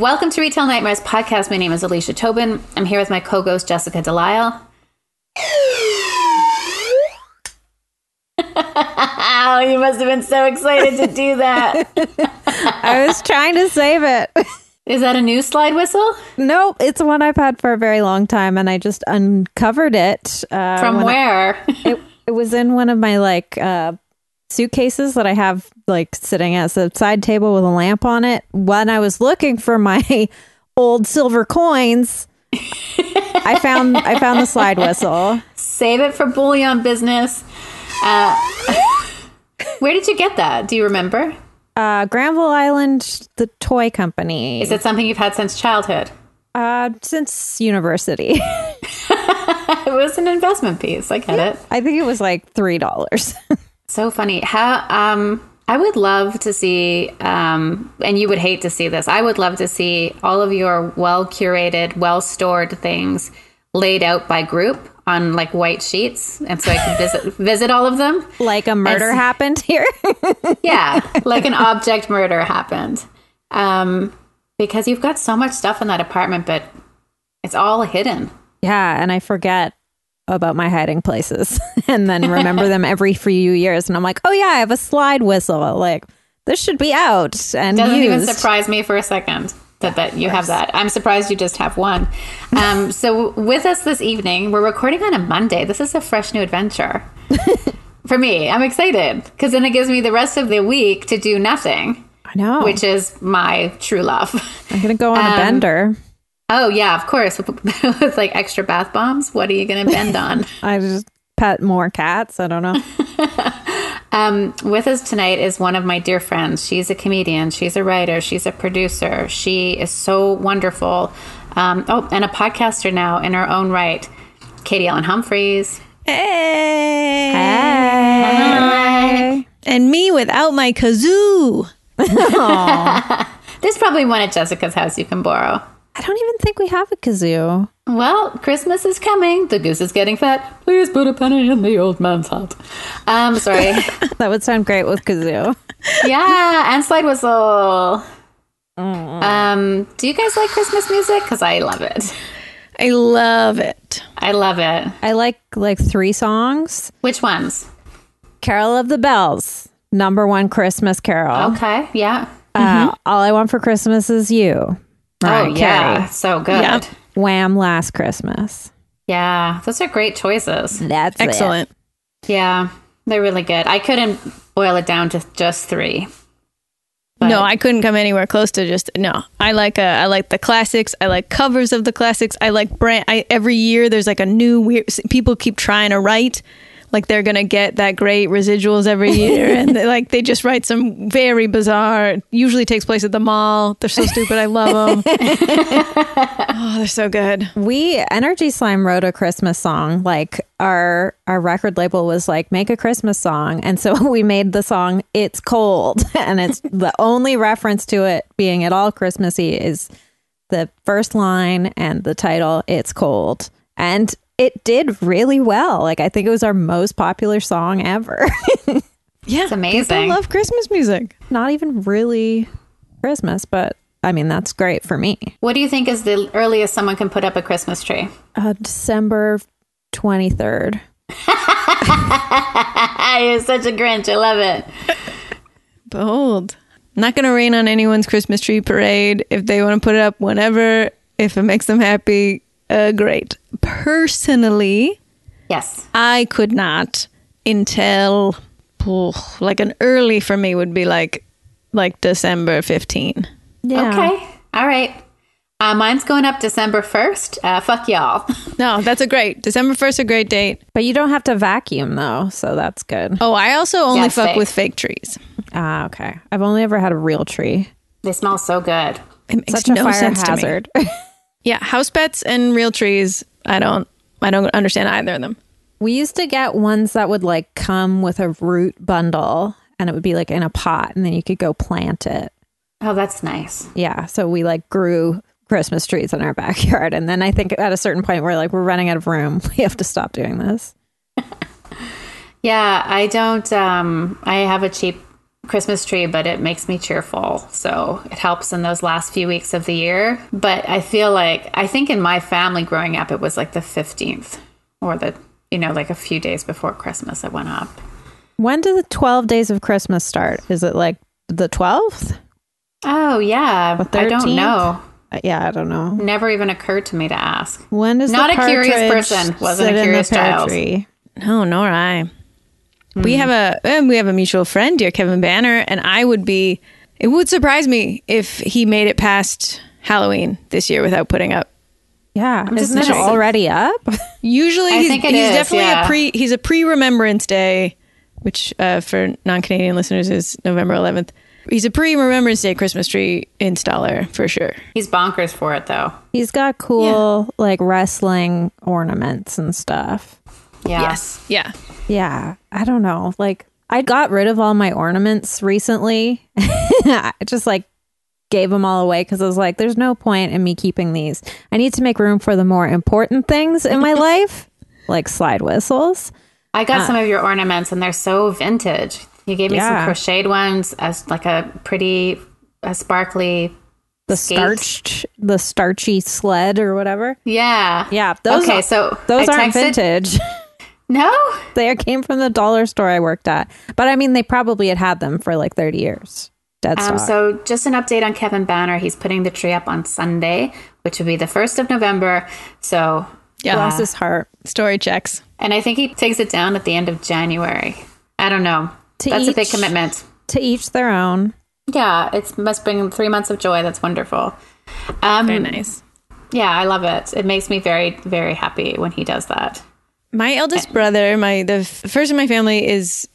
Welcome to Retail Nightmares Podcast. My name is Alicia Tobin. I'm here with my co-ghost, Jessica Delisle. Oh, you must have been so excited to do that. I was trying to save it. Is that a new slide whistle? No, it's one I've had for a very long time, and I just uncovered it. From where? It was in one of my suitcases that I have sitting at the side table with a lamp on it. When I was looking for my old silver coins, I found the slide whistle. Save it for bullion business. Where did you get that? Do you remember? Granville Island, the toy company. Is it something you've had since childhood? Since university. It was an investment piece. I get it. I think it was $3. So funny. How I would love to see, and you would hate to see this, I would love to see all of your well-curated, well-stored things laid out by group on white sheets, and so I can visit all of them. Like a murder happened here? Yeah, like an object murder happened. Because you've got so much stuff in that apartment, but it's all hidden. Yeah, and I forget about my hiding places and then remember them every few years, and I'm like, oh yeah, I have a slide whistle, this should be out and doesn't used. Even surprise me for a second that you have that. I'm surprised you just have one. So with us this evening, we're recording on a Monday. This is a fresh new adventure for me. I'm excited because then it gives me the rest of the week to do nothing. I know, which is my true love. I'm gonna go on a bender. Oh, yeah, of course. With extra bath bombs, what are you going to bend on? I just pet more cats. I don't know. With us tonight is one of my dear friends. She's a comedian. She's a writer. She's a producer. She is so wonderful. And a podcaster now in her own right, Katie Ellen Humphries. Hey. Hi. And me without my kazoo. There's probably one at Jessica's house you can borrow. I don't even think we have a kazoo. Well, Christmas is coming. The goose is getting fat. Please put a penny in the old man's hat. Sorry. That would sound great with kazoo. Yeah, and slide whistle. Do you guys like Christmas music? Because I love it. I love it. I love it. I like three songs. Which ones? Carol of the Bells. Number one Christmas carol. Okay, yeah. All I Want for Christmas Is You. Oh, yeah. So good. Yep. Wham! Last Christmas. Yeah. Those are great choices. That's excellent. Yeah. They're really good. I couldn't boil it down to just three. No, I couldn't come anywhere close to just. No, I like the classics. I like covers of the classics. I like brand. Every year there's a new weird. People keep trying to write. They're going to get that great residuals every year. And they just write some very bizarre, usually takes place at the mall. They're so stupid. I love them. Oh, they're so good. Energy Slime wrote a Christmas song. Our record label was make a Christmas song. And so we made the song It's Cold. And it's the only reference to it being at all Christmassy is the first line and the title, It's Cold. And it did really well. I think it was our most popular song ever. Yeah. It's amazing. People love Christmas music. Not even really Christmas, but I mean, that's great for me. What do you think is the earliest someone can put up a Christmas tree? December 23rd. You're such a Grinch. I love it. Bold. Not going to rain on anyone's Christmas tree parade. If they want to put it up whenever, if it makes them happy, great. Personally, yes, I could not until an early for me would be like December 15. Yeah. Okay. All right. Mine's going up December 1st. Fuck y'all. No, that's a great. December 1st, a great date. But you don't have to vacuum though. So that's good. Oh, I also only with fake trees. Ah, okay. I've only ever had a real tree. They smell so good. It makes such no sense hazard. To me. Yeah. House pets and real trees. I don't understand either of them. We used to get ones that would come with a root bundle, and it would be in a pot, and then you could go plant it. Oh, that's nice. Yeah. So we grew Christmas trees in our backyard. And then I think at a certain point we're we're running out of room. We have to stop doing this. Yeah. I have a cheap Christmas tree, but it makes me cheerful. So it helps in those last few weeks of the year. But I feel like, I think in my family growing up, it was like the 15th or the, you know, like a few days before Christmas it went up. When do the 12 days of Christmas start? Is it like the 12th? Oh, yeah. I don't know. Yeah, I don't know. Never even occurred to me to ask. When is not the a curious person? Wasn't a curious child. No, nor I. We have a mutual friend, dear Kevin Banner, and it would surprise me if he made it past Halloween this year without putting up. Yeah, isn't it already up? Usually, he's a pre-Remembrance Day, which for non-Canadian listeners is November 11th. He's a pre-Remembrance Day Christmas tree installer, for sure. He's bonkers for it, though. He's got cool, like, wrestling ornaments and stuff. Yeah. Yes. Yeah. Yeah. I don't know. Like, I got rid of all my ornaments recently. I just, like, gave them all away because I was like, there's no point in me keeping these. I need to make room for the more important things in my life, like slide whistles. I got some of your ornaments, and they're so vintage. You gave me some crocheted ones as like a pretty, a sparkly, the starchy sled or whatever. Yeah, yeah. Those okay, so those aren't vintage. No, they came from the dollar store I worked at. But I mean, they probably had them for like 30 years. Dead stock. So just an update on Kevin Banner. He's putting the tree up on Sunday, which would be the 1st of November. So bless his heart. Story checks, and I think he takes it down at the end of January. I don't know. That's a big commitment. To each their own. Yeah, it must bring 3 months of joy. That's wonderful. Very nice. Yeah, I love it. It makes me very, very happy when he does that. My eldest brother, the first in my family,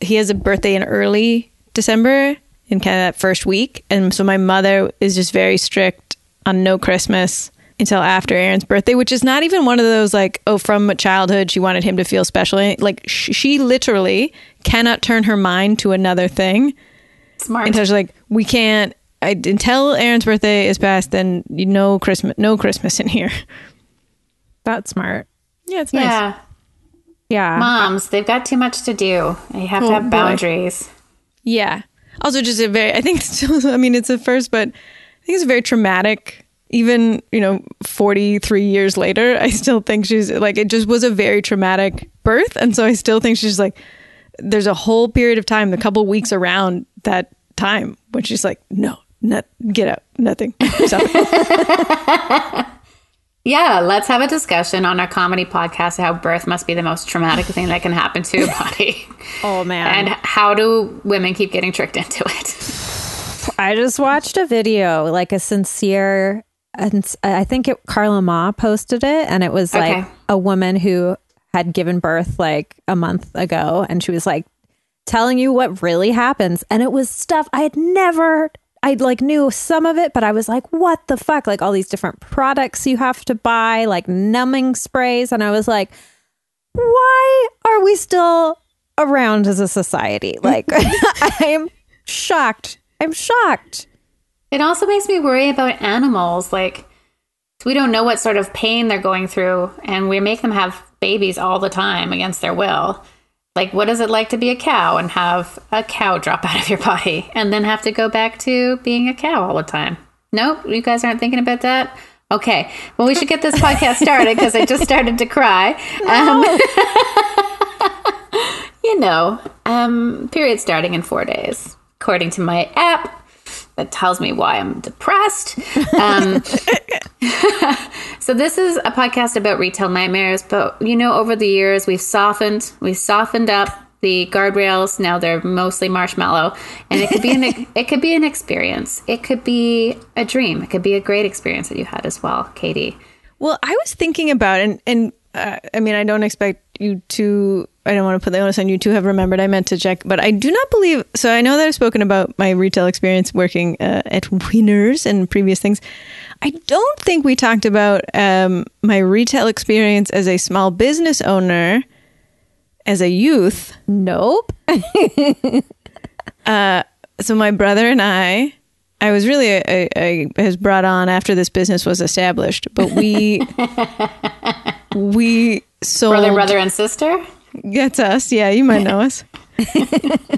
he has a birthday in early December, in kind of that first week. And so my mother is just very strict on no Christmas until after Aaron's birthday, which is not even one of those like, oh, from childhood, she wanted him to feel special. Like she literally cannot turn her mind to another thing. Smart. Until she's like, until Aaron's birthday is past, then no Christmas in here. That's smart. Yeah, it's nice. Yeah. Moms, they've got too much to do. They have to have boundaries. Boy. Yeah. Also just I think it's very traumatic. Even, 43 years later, I still think she's like, it just was a very traumatic birth. And so I still think she's like, there's a whole period of time, a couple weeks around that time when she's like, no, get out, nothing. Yeah, let's have a discussion on our comedy podcast how birth must be the most traumatic thing that can happen to a body. Oh, man. And how do women keep getting tricked into it? I just watched a video, like a sincere... And I think Carla Ma posted it, and it was like a woman who had given birth like a month ago, and she was like telling you what really happens. And it was stuff I knew some of it, but I was like, what the fuck? Like all these different products you have to buy, like numbing sprays. And I was like, why are we still around as a society? Like I'm shocked. It also makes me worry about animals. Like, we don't know what sort of pain they're going through, and we make them have babies all the time against their will. Like, what is it like to be a cow and have a cow drop out of your body and then have to go back to being a cow all the time? Nope, you guys aren't thinking about that? Okay, well, we should get this podcast started because I just started to cry. No. Period starting in 4 days, according to my app. That tells me why I'm depressed. So this is a podcast about retail nightmares. But, over the years, we've softened up the guardrails. Now they're mostly marshmallow. And it could be an experience. It could be a dream. It could be a great experience that you had as well, Katie. Well, I was thinking about, I don't expect you to... I don't want to put the onus on you to have remembered. I meant to check, but I do not believe. So I know that I've spoken about my retail experience working at Winners and previous things. I don't think we talked about my retail experience as a small business owner, as a youth. Nope. So my brother and I was really, I was brought on after this business was established, but we sold. Brother and sister? That's us. Yeah, you might know us.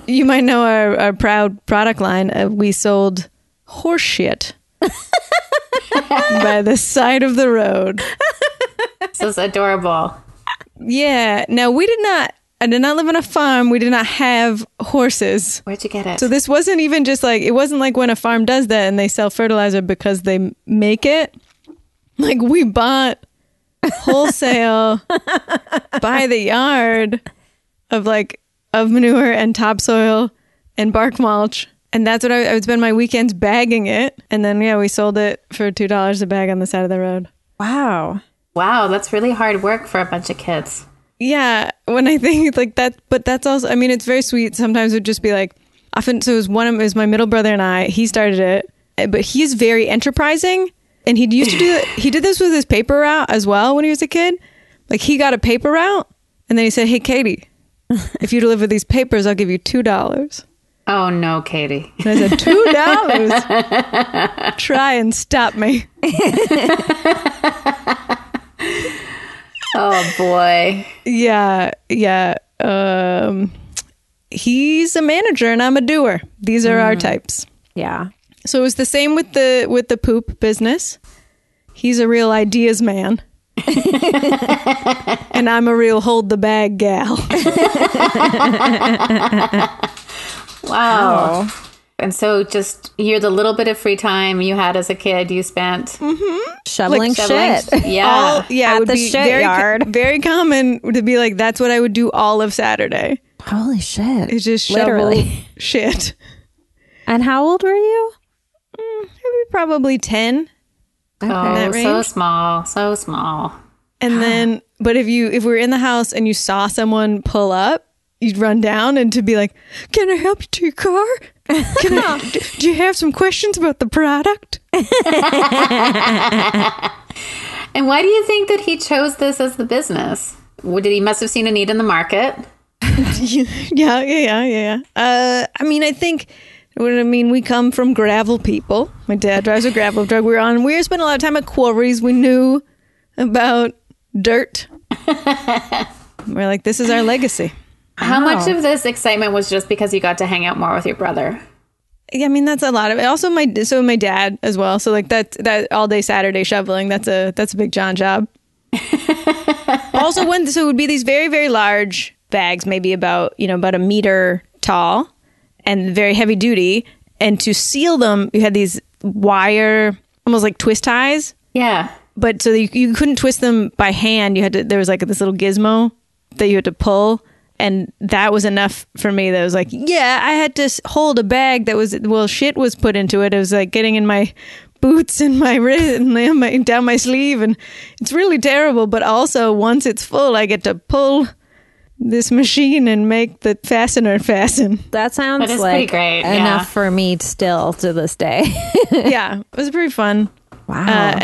You might know our proud product line. We sold horse shit by the side of the road. This is adorable. Yeah. Now, I did not live on a farm. We did not have horses. Where'd you get it? So this wasn't even just like, it wasn't like when a farm does that and they sell fertilizer because they make it. Like, we bought wholesale by the yard of manure and topsoil and bark mulch. And that's what I would spend my weekends bagging it. And then, yeah, we sold it for $2 a bag on the side of the road. Wow. That's really hard work for a bunch of kids. Yeah, when I think like that, but that's also, I mean, it's very sweet. Sometimes it would just be like, often, so it was my middle brother and I, he started it, but he's very enterprising. And he used to do that. He did this with his paper route as well when he was a kid. Like, he got a paper route and then he said, "Hey, Katie, if you deliver these papers, I'll give you $2. Oh, no, Katie. And I said, $2? Try and stop me. Oh, boy. Yeah. He's a manager and I'm a doer. These are our types. Yeah. So it was the same with the poop business. He's a real ideas man. And I'm a real hold the bag gal. Wow. Oh. And so just the little bit of free time you had as a kid, you spent shoveling shit. Yeah. It would be shit yard. Very common to be like, that's what I would do all of Saturday. Holy shit. It's just literally shit. And how old were you? Probably 10. Oh, so small. And then, but if we were in the house and you saw someone pull up, you'd run down and to be like, "Can I help you to your car? Do you have some questions about the product?" And why do you think that he chose this as the business? He must have seen a need in the market. Yeah. We come from gravel people. My dad drives a gravel truck. We spent a lot of time at quarries. We knew about dirt. We're like, this is our legacy. How much of this excitement was just because you got to hang out more with your brother? Yeah, I mean, that's a lot of it. Also, my dad as well. So like that all day Saturday shoveling. That's a big John job. Also, so it would be these very very large bags, maybe about a meter tall, and very heavy duty. And to seal them, you had these wire, almost like twist ties. Yeah. But so you couldn't twist them by hand. You had to. There was like this little gizmo that you had to pull. And that was enough for me. That was like, yeah, I had to hold a bag that was, shit was put into it. It was like getting in my boots and my wrist and down my sleeve. And it's really terrible. But also, once it's full, I get to pull this machine and make the fastener fasten. That sounds like great. Enough for me still to this day. Yeah, it was pretty fun. Wow. And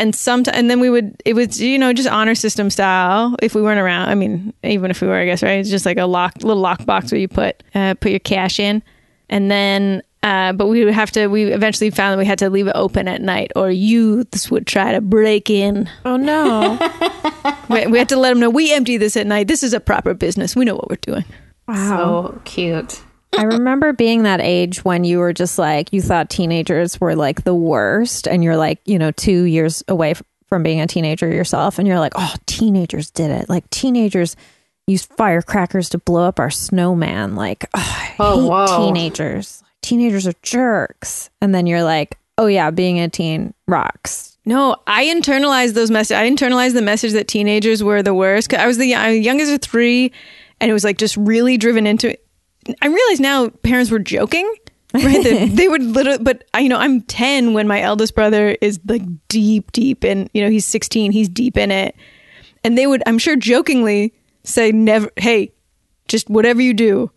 then it was, just honor system style if we weren't around. I mean, even if we were, I guess, right? It's just like a little lock box where you put your cash in. And then, but we eventually found that we had to leave it open at night or youths would try to break in. Oh no. We had to let them know we empty this at night. This is a proper business. We know what we're doing. Wow. So cute. I remember being that age when you were just like, you thought teenagers were like the worst and you're like, 2 years away from being a teenager yourself and you're like, oh, teenagers did it. Like teenagers used firecrackers to blow up our snowman. Like, I hate teenagers. Teenagers are jerks. And then you're like, oh yeah, being a teen rocks. No, I internalized those messages. I internalized the message that teenagers were the worst. Cause I was the youngest of three and it was like just really driven into it. I realize now parents were joking, right? They would literally, but I'm 10 when my eldest brother is like deep in, he's 16, he's deep in it. And they would, I'm sure jokingly say, never, hey, just whatever you do,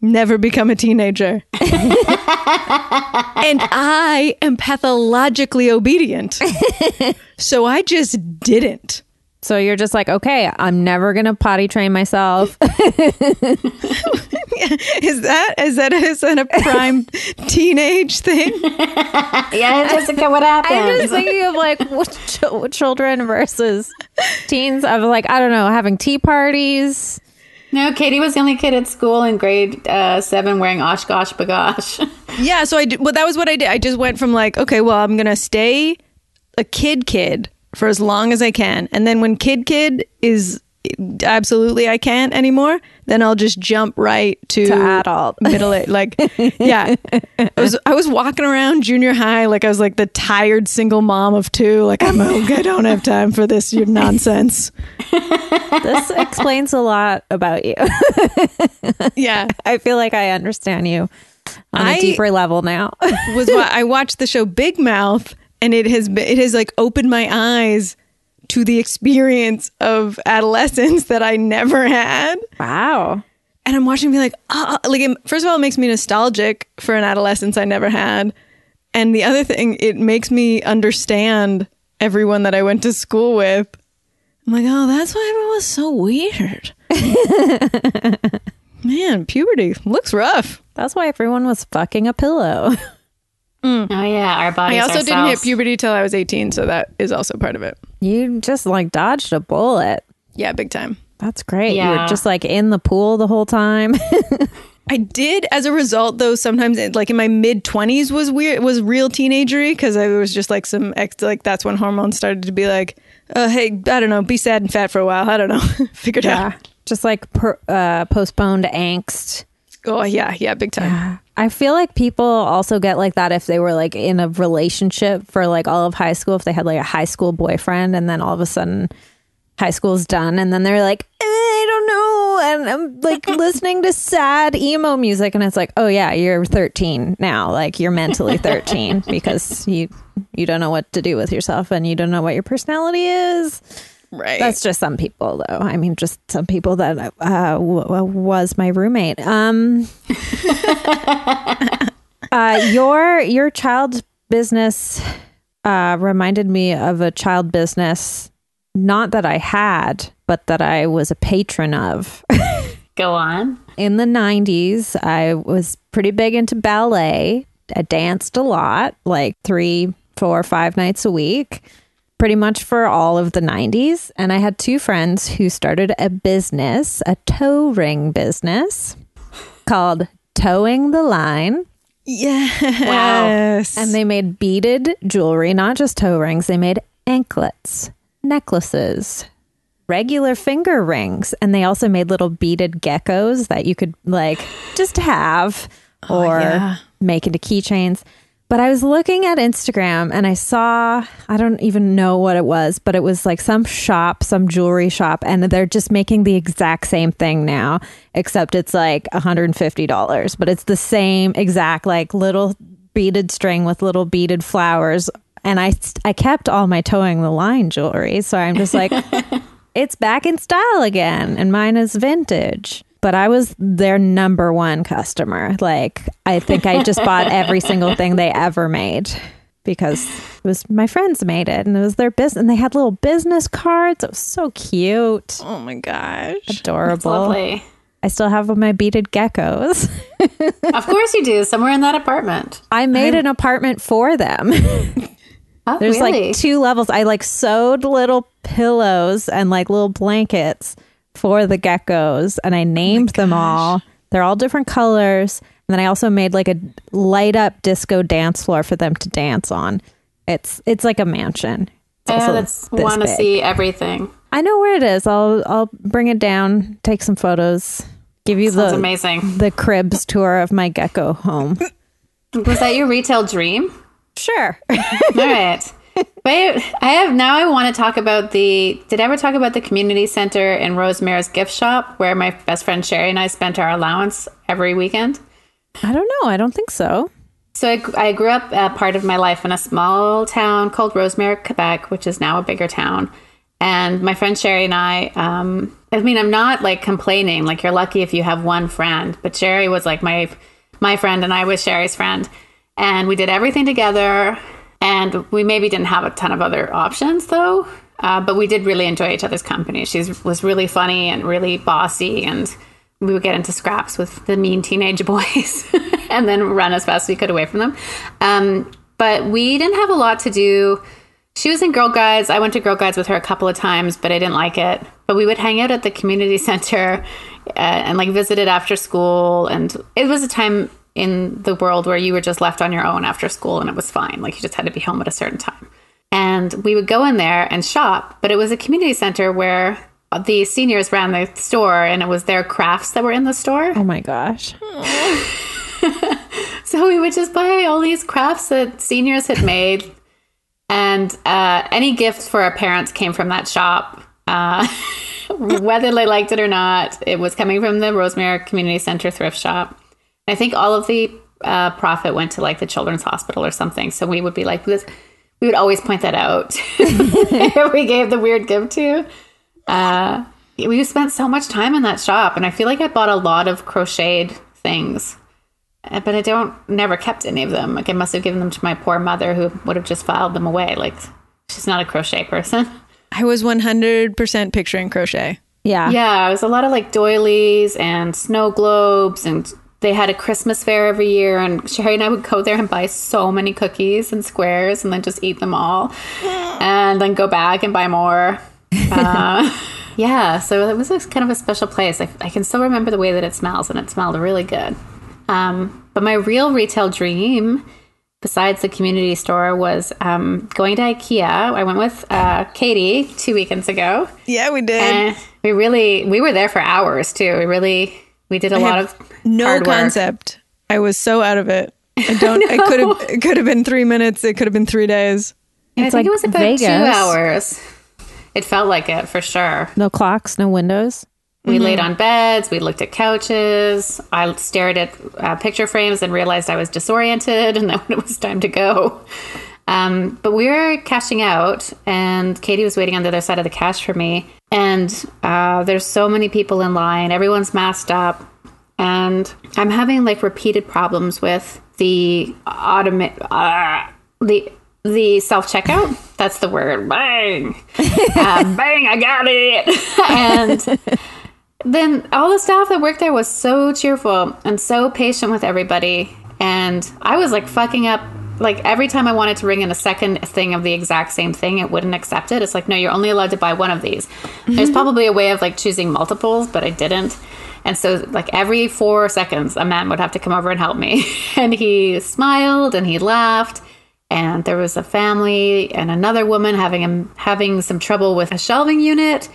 never become a teenager. And I am pathologically obedient. So I just didn't. So you're just like, okay, I'm never going to potty train myself. Is that a prime teenage thing? Yeah, Jessica, what happened? I'm just thinking of like children versus teens. I was like, I don't know, having tea parties. No, Katie was the only kid at school in grade 7 wearing Oshkosh Bagosh. Yeah, so I did, well, that was what I did. I just went from like, okay, well, I'm going to stay a kid for as long as I can. And then when kid is absolutely I can't anymore, then I'll just jump right to adult, middle age. Like, yeah. I was walking around junior high like I was like the tired single mom of 2. Like, I don't have time for this nonsense. This explains a lot about you. Yeah. I feel like I understand you on a deeper level now. I watched the show Big Mouth, and it has like opened my eyes to the experience of adolescence that I never had. Wow. And I'm watching and be like, first of all, it makes me nostalgic for an adolescence I never had. And the other thing, it makes me understand everyone that I went to school with. I'm like, oh, that's why everyone was so weird. Man, puberty looks rough. That's why everyone was fucking a pillow. Mm. Oh, yeah, our bodies. I also didn't hit puberty till I was 18, so that is also part of it. You just like dodged a bullet. Yeah, big time. That's great. Yeah. You were just like in the pool the whole time. I did, as a result, though, sometimes like in my mid-20s was weird. It was real teenagery because I was just like that's when hormones started to be like, oh, hey, I don't know, be sad and fat for a while. I don't know. Figured out. Just like postponed angst. Oh, yeah, big time. Yeah. I feel like people also get like that if they were like in a relationship for like all of high school, if they had like a high school boyfriend and then all of a sudden high school's done and then they're like, I don't know. And I'm like listening to sad emo music and it's like, oh yeah, you're 13 now. Like you're mentally 13 because you don't know what to do with yourself and you don't know what your personality is. Right. That's just some people, though. I mean, just some people that was my roommate. Your child business reminded me of a child business, not that I had, but that I was a patron of. Go on. In the 90s, I was pretty big into ballet. I danced a lot, like 3, 4, 5 nights a week. Pretty much for all of the 90s. And I had 2 friends who started a business, a toe ring business called Towing the Line. Yes. Wow. And they made beaded jewelry, not just toe rings. They made anklets, necklaces, regular finger rings. And they also made little beaded geckos that you could like just have make into keychains. But I was looking at Instagram and I saw, I don't even know what it was, but it was like some jewelry shop, and they're just making the exact same thing now, except it's like $150, but it's the same exact like little beaded string with little beaded flowers. And I kept all my Towing the Line jewelry. So I'm just like, it's back in style again. And mine is vintage. But I was their number one customer. Like, I think I just bought every single thing they ever made because it was my friends made it and it was their business. And they had little business cards. It was so cute. Oh, my gosh. Adorable. That's lovely. I still have my beaded geckos. Of course you do. Somewhere in that apartment. I made an apartment for them. Oh, there's really? Like 2 levels. I like sewed little pillows and like little blankets for the geckos, and I named them all. They're all different colors. And then I also made like a light up disco dance floor for them to dance on. It's like a mansion. I want to see everything. I know where it is. I'll bring it down, take some photos, give you the cribs tour of my gecko home. Was that your retail dream? Sure. All right. Wait, I want to talk about did I ever talk about the community center in Rosemary's gift shop where my best friend Sherry and I spent our allowance every weekend? I don't know. I don't think so. So I grew up part of my life in a small town called Rosemary, Quebec, which is now a bigger town. And my friend Sherry and I mean, I'm not like complaining, like you're lucky if you have one friend, but Sherry was like my friend and I was Sherry's friend. And we did everything together. And we maybe didn't have a ton of other options, though. But we did really enjoy each other's company. She was really funny and really bossy. And we would get into scraps with the mean teenage boys and then run as fast as we could away from them. But we didn't have a lot to do. She was in Girl Guides. I went to Girl Guides with her a couple of times, but I didn't like it. But we would hang out at the community center and like visited after school. And it was a time in the world where you were just left on your own after school and it was fine. Like you just had to be home at a certain time. And we would go in there and shop, but it was a community center where the seniors ran the store and it was their crafts that were in the store. Oh my gosh. So we would just buy all these crafts that seniors had made. And any gifts for our parents came from that shop. Whether they liked it or not, it was coming from the Rosemary Community Center thrift shop. I think all of the profit went to like the children's hospital or something. So we would be like, this, we would always point that out. We gave the weird gift to. We spent so much time in that shop, and I feel like I bought a lot of crocheted things, but I never kept any of them. Like I must have given them to my poor mother, who would have just filed them away. Like she's not a crochet person. I was 100% picturing crochet. Yeah. Yeah. It was a lot of like doilies and snow globes, and they had a Christmas fair every year, and Sherry and I would go there and buy so many cookies and squares and then just eat them all and then go back and buy more. Yeah, so it was kind of a special place. I can still remember the way that it smells, and it smelled really good. But my real retail dream, besides the community store, was going to IKEA. I went with Katie 2 weekends ago. Yeah, we did. And we were there for hours too. We did a lot of no concept. I was so out of it. I don't. No. It could have been 3 minutes. It could have been 3 days. Yeah, I think it was about Vegas. 2 hours. It felt like it, for sure. No clocks, no windows. We laid on beds. We looked at couches. I stared at picture frames and realized I was disoriented and that it was time to go. But we were cashing out, and Katie was waiting on the other side of the cash for me. And there's so many people in line. Everyone's masked up. And I'm having like repeated problems with the self-checkout. That's the word. Bang. Bang, I got it. And then all the staff that worked there was so cheerful and so patient with everybody. And I was like fucking up. Like every time I wanted to ring in a second thing of the exact same thing, it wouldn't accept it. It's like, no, you're only allowed to buy one of these. There's probably a way of like choosing multiples, but I didn't. And so like every 4 seconds, a man would have to come over and help me. And he smiled and he laughed. And there was a family and another woman having some trouble with a shelving unit,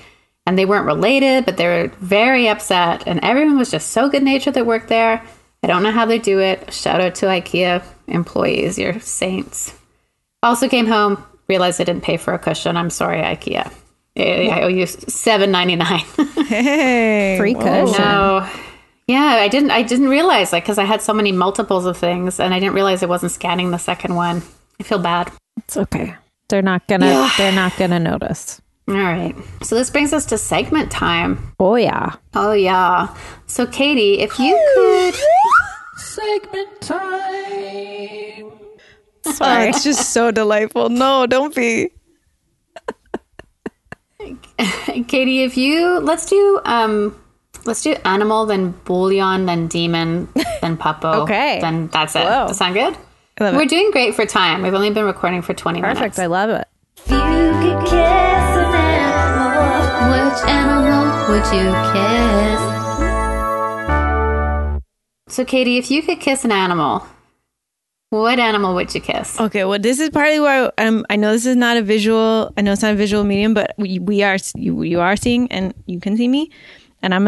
and they weren't related, but they were very upset. And everyone was just so good-natured that worked there. I don't know how they do it. Shout out to IKEA employees. You're saints. Also came home, realized I didn't pay for a cushion. I'm sorry, IKEA. I owe you $7.99. Hey. Free cushion. No. Yeah, I didn't realize, like, because I had so many multiples of things, and I didn't realize I wasn't scanning the second one. I feel bad. It's okay. They're not gonna notice. All right. So this brings us to segment time. Oh yeah. Oh yeah. So Katie, if you could segment time. Sorry, it's just so delightful. No, don't be. Katie, let's do animal, then bouillon, then demon, then papo. Okay. Then that's it. Whoa. Does that sound good? We're doing great for time. We've only been recording for 20 minutes. Perfect. I love it. If you could kiss an animal, which animal would you kiss? So, Katie, if you could kiss an animal, what animal would you kiss? Okay, well, this is partly why I know this is not a visual. I know it's not a visual medium, but you are seeing, and you can see me. And I'm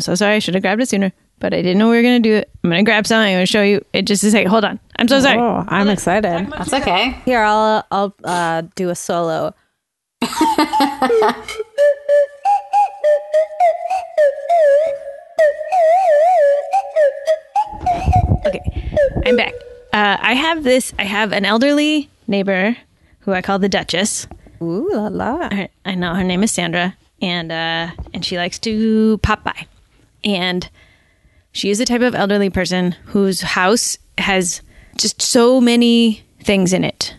so sorry. I should have grabbed it sooner, but I didn't know we were going to do it. I'm going to grab something. I'm going to show you. It just is like, hold on. I'm so sorry. Oh, I'm excited. That's okay. Here, I'll do a solo. Okay. I'm back. I have an elderly neighbor who I call the Duchess. Ooh la la. I know. Her name is Sandra. And she likes to pop by. And she is the type of elderly person whose house has just so many things in it.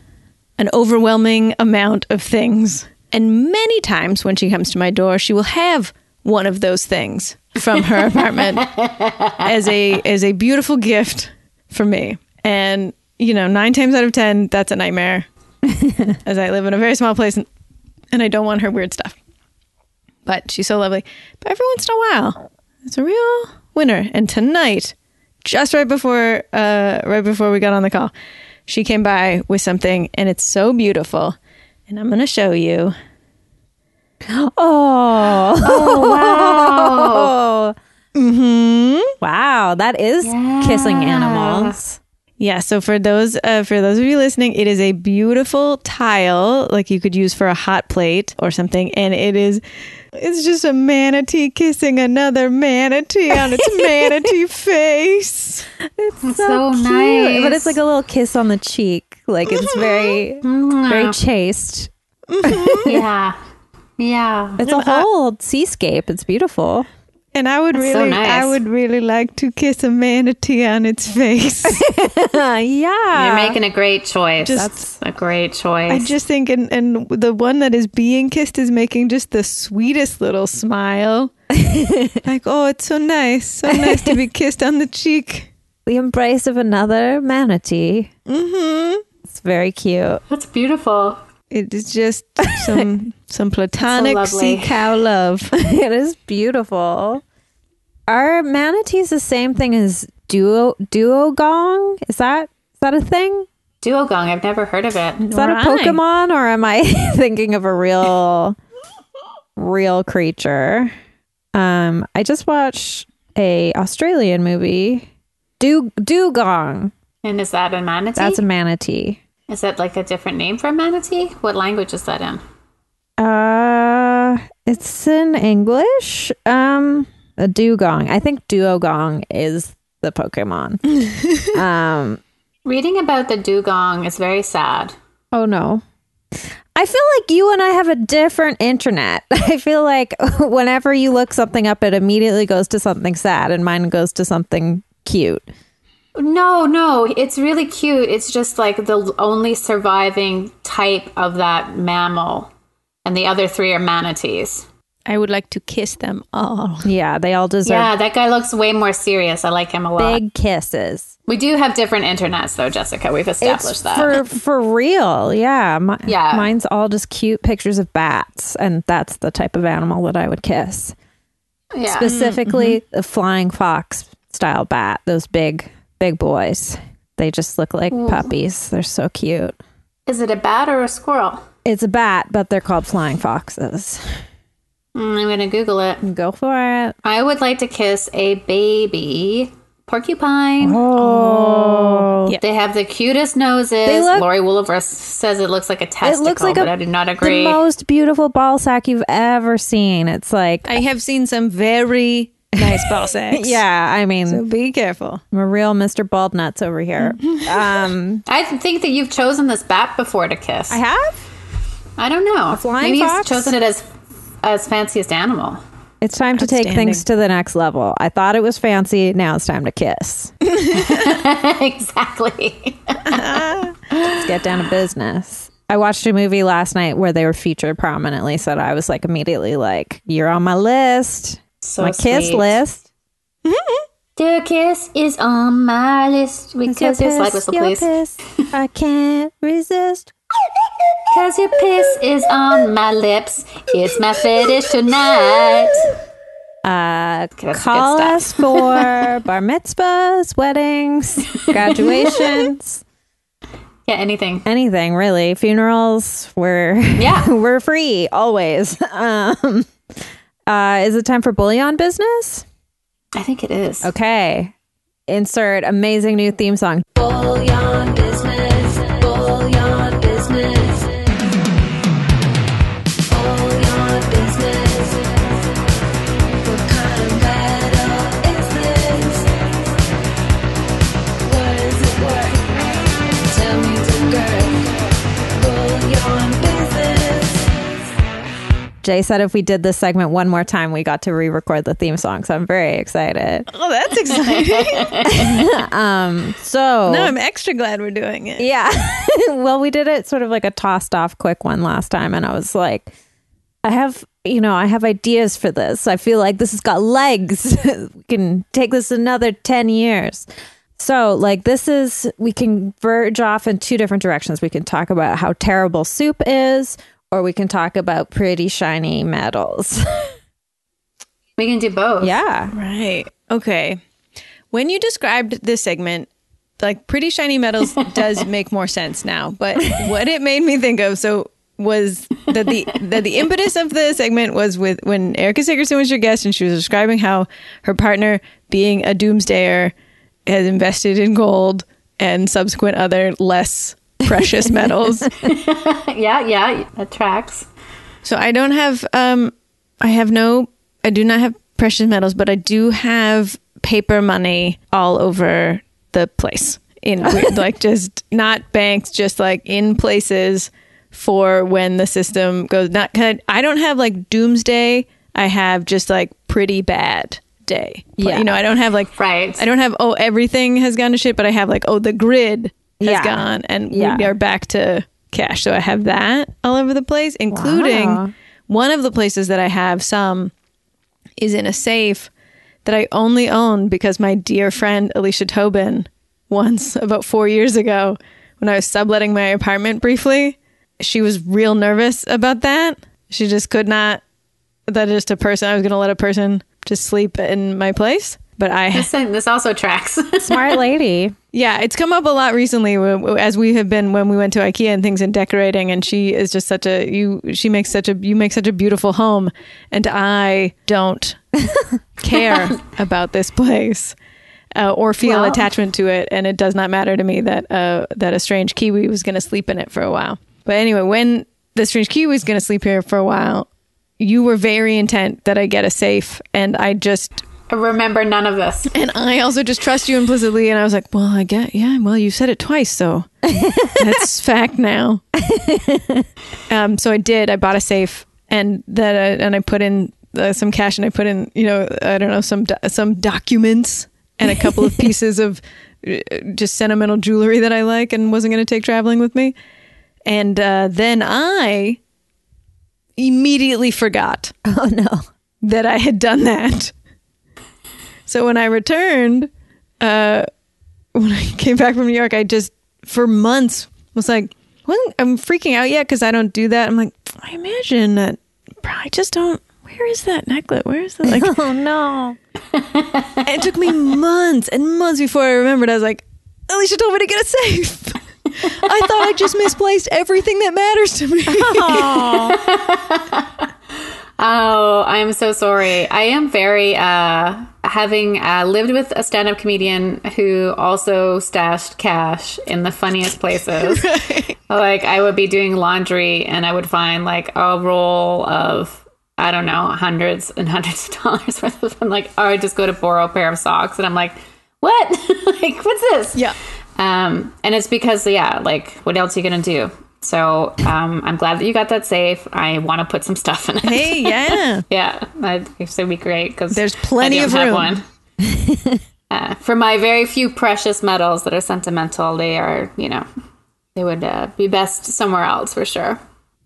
An overwhelming amount of things. And many times when she comes to my door, she will have one of those things from her apartment as a beautiful gift for me. And, 9 times out of 10, that's a nightmare. As I live in a very small place and I don't want her weird stuff. but she's so lovely. But every once in a while, it's a real winner. And tonight, just right before we got on the call, she came by with something, and it's so beautiful. And I'm going to show you. Oh, wow. Mm-hmm. Wow, that is kissing animals. Yeah, so for those of you listening, it is a beautiful tile, like you could use for a hot plate or something, and it's just a manatee kissing another manatee on its manatee face. It's so nice. But it's like a little kiss on the cheek. Like it's very chaste. Mm-hmm. Yeah. It's a whole seascape. It's beautiful. And I would really like to kiss a manatee on its face. Yeah. You're making a great choice. That's a great choice. I just think, and the one that is being kissed is making just the sweetest little smile. Like, oh, it's so nice. So nice to be kissed on the cheek. The embrace of another manatee. Mm-hmm. It's very cute. That's beautiful. It is just some platonic sea cow love. It is beautiful. Are manatees the same thing as duogong? Is that a thing? Duogong, I've never heard of it. Is that a Pokemon, or am I thinking of a real creature? I just watched a Australian movie, Dugong. And is that a manatee? That's a manatee. Is that like a different name for manatee? What language is that in? It's in English. A dugong. I think duogong is the Pokemon. Reading about the dugong is very sad. Oh, no. I feel like you and I have a different internet. I feel like whenever you look something up, it immediately goes to something sad and mine goes to something cute. No, it's really cute. It's just like the only surviving type of that mammal. And the other three are manatees. I would like to kiss them all. Yeah, they all deserve. Yeah, that guy looks way more serious. I like him a lot. Big kisses. We do have different internets, though, Jessica. We've established that. For real, yeah. Mine's all just cute pictures of bats. And that's the type of animal that I would kiss. Yeah. Specifically, the flying fox style bat. Those big boys. They just look like puppies. They're so cute. Is it a bat or a squirrel? It's a bat, but they're called flying foxes. I'm going to Google it. Go for it. I would like to kiss a baby porcupine. Oh. Yeah. They have the cutest noses. Lori Woolover says it looks like a testicle, but I do not agree. The most beautiful ball sack you've ever seen. It's like... I have seen some very... nice ball sacks. Yeah, I mean, so be careful. I'm a real Mr. Bald Nuts over here. I think that you've chosen this bat before to kiss. I have? I don't know. A flying Maybe fox? You've chosen it as fanciest animal. It's time to take things to the next level. I thought it was fancy. Now it's time to kiss. Exactly. Let's get down to business. I watched a movie last night where they were featured prominently, so I was immediately, you're on my list. So my kiss list. Your kiss is on my list. Because your slide whistle, please. Piss, I can't resist. Because your piss is on my lips. It's my fetish tonight. Call us for bar mitzvahs, weddings, graduations. Yeah, anything. Anything, really. Funerals. We're free always. Is it time for bullion business? I think it is. Okay. Insert amazing new theme song. Bullion business. Bullion business. Bullion business. What kind of battle is this? What is it worth? Tell me the girl. Bullion business. Jay said if we did this segment one more time, we got to re-record the theme song, so I'm very excited. Oh, that's exciting. No, I'm extra glad we're doing it. Yeah. Well, we did it sort of like a tossed off quick one last time, and I was like, I have ideas for this. I feel like this has got legs. We can take this another 10 years. So we can verge off in two different directions. We can talk about how terrible soup is, or we can talk about pretty shiny metals. We can do both. Yeah. Right. Okay. When you described this segment, like pretty shiny metals does make more sense now. But what it made me think of, so was that the impetus of the segment was with when Erica Sigerson was your guest and she was describing how her partner, being a doomsdayer, has invested in gold and subsequent other less precious metals. Yeah, that tracks. So I do not have precious metals, but I do have paper money all over the place in like just not banks, just like in places for when the system goes. I don't have like doomsday. I have just like pretty bad day. Yeah. You know, I don't have like, right. I don't have, oh, everything has gone to shit, but I have like, oh, the grid has gone and we are back to cash. So I have that all over the place, including one of the places that I have some is in a safe that I only own because my dear friend Alicia Tobin once, about 4 years ago, when I was subletting my apartment briefly, she was real nervous about that. She just could not, that just a person, I was going to let a person just sleep in my place. But this also tracks. Smart lady. Yeah, it's come up a lot recently as we have been when we went to IKEA and things and decorating. And she is just such a you make such a beautiful home, and I don't care about this place or feel attachment to it. And it does not matter to me that a strange Kiwi was going to sleep in it for a while. But anyway, when the strange Kiwi was going to sleep here for a while, you were very intent that I get a safe, and I remember none of this. And I also just trust you implicitly. And I was like, well, you said it twice. So that's fact now. So I did. I bought a safe and I put in some cash, and I put in, I don't know, some documents and a couple of pieces of just sentimental jewelry that I like and wasn't going to take traveling with me. And then I immediately forgot. Oh, no. That I had done that. So when I returned, when I came back from New York, I just, for months, was like, well, I'm freaking out yet because I don't do that. I'm like, I imagine that I just don't, where is that necklace? Where is that? Like, oh, no. It took me months and months before I remembered. I was like, Alicia told me to get a safe. I thought I just misplaced everything that matters to me. Oh, I'm so sorry. I am very... having lived with a stand-up comedian who also stashed cash in the funniest places. Right. Like, I would be doing laundry and I would find like a roll of, I don't know, hundreds and hundreds of dollars worth of them. Like, I would just go to borrow a pair of socks and I'm like, what? Like, what's this? Yeah. And it's because, like, what else are you going to do? So I'm glad that you got that safe. I want to put some stuff in it. Hey, yeah. Yeah, that would be great because there's plenty of room. One. For my very few precious metals that are sentimental, they are, they would be best somewhere else for sure.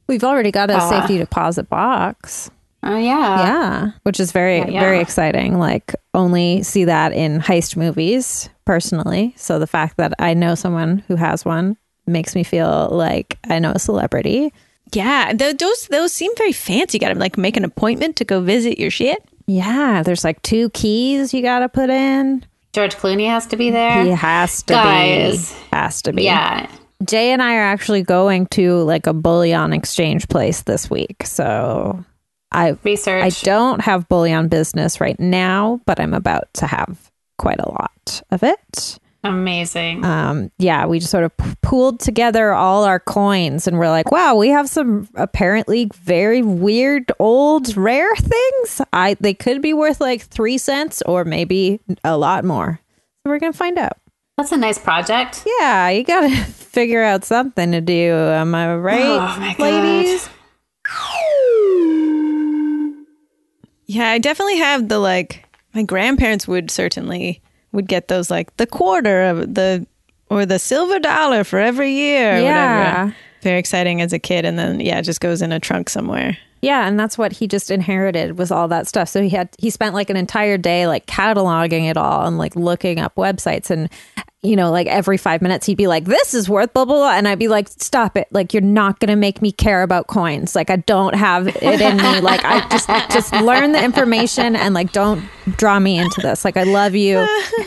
We've already got a safety deposit box. Oh, yeah. Yeah, which is very, very exciting. Like, only see that in heist movies, personally. So the fact that I know someone who has one makes me feel like I know a celebrity. Yeah, those seem very fancy. You gotta like make an appointment to go visit your shit. Yeah, there's like 2 keys you gotta put in. George Clooney has to be there. He has to be. Has to be. Yeah. Jay and I are actually going to like a bullion exchange place this week. So I don't have bullion business right now, but I'm about to have quite a lot of it. Amazing. We just sort of pooled together all our coins and we're like, wow, we have some apparently very weird, old, rare things. They could be worth like 3 cents or maybe a lot more. So we're going to find out. That's a nice project. Yeah, you got to figure out something to do. Am I right, ladies? Yeah, I definitely have the like, my grandparents would get those like the quarter of the silver dollar for every year or whatever. Very exciting as a kid. And then, it just goes in a trunk somewhere. Yeah. And that's what he just inherited was all that stuff. So he spent like an entire day like cataloging it all and like looking up websites. And you know, like every 5 minutes he'd be like, this is worth blah, blah, blah. And I'd be like, stop it. Like, you're not going to make me care about coins. Like, I don't have it in me. Like, I just learn the information and like, don't draw me into this. Like, I love you.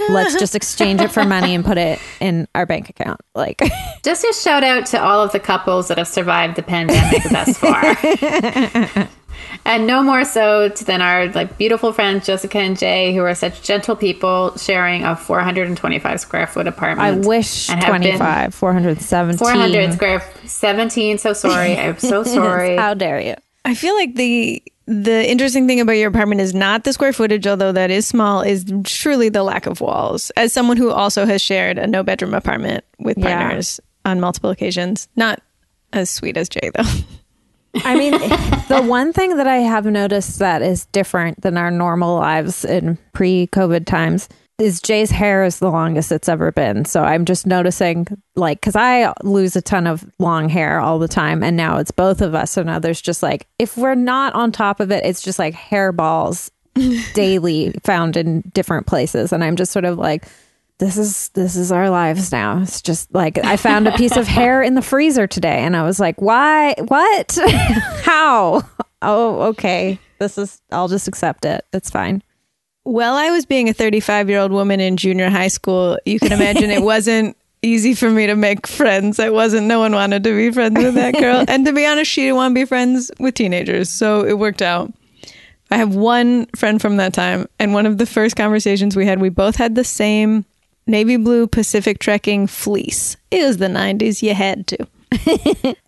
Let's just exchange it for money and put it in our bank account. Like, just a shout out to all of the couples that have survived the pandemic thus far. And no more so than our like beautiful friends Jessica and Jay, who are such gentle people, sharing a 425 square foot apartment. I wish 25, 417. 400 square, 17. So sorry, I'm so sorry. How dare you? I feel like the interesting thing about your apartment is not the square footage, although that is small, is truly the lack of walls. As someone who also has shared a no bedroom apartment with partners on multiple occasions, not as sweet as Jay though. I mean, the one thing that I have noticed that is different than our normal lives in pre-COVID times is Jay's hair is the longest it's ever been. So I'm just noticing, like, because I lose a ton of long hair all the time, and now it's both of us. So now there's just like, if we're not on top of it, it's just like hairballs daily found in different places. And I'm just sort of like, This is our lives now. It's just like I found a piece of hair in the freezer today and I was like, why? What? How? Oh, okay. I'll just accept it. It's fine. Well, I was being a 35-year-old woman in junior high school. You can imagine it wasn't easy for me to make friends. No one wanted to be friends with that girl. And to be honest, she didn't want to be friends with teenagers. So it worked out. I have one friend from that time. And one of the first conversations we had, we both had the same navy blue Pacific Trekking fleece. It was the 90s. You had to.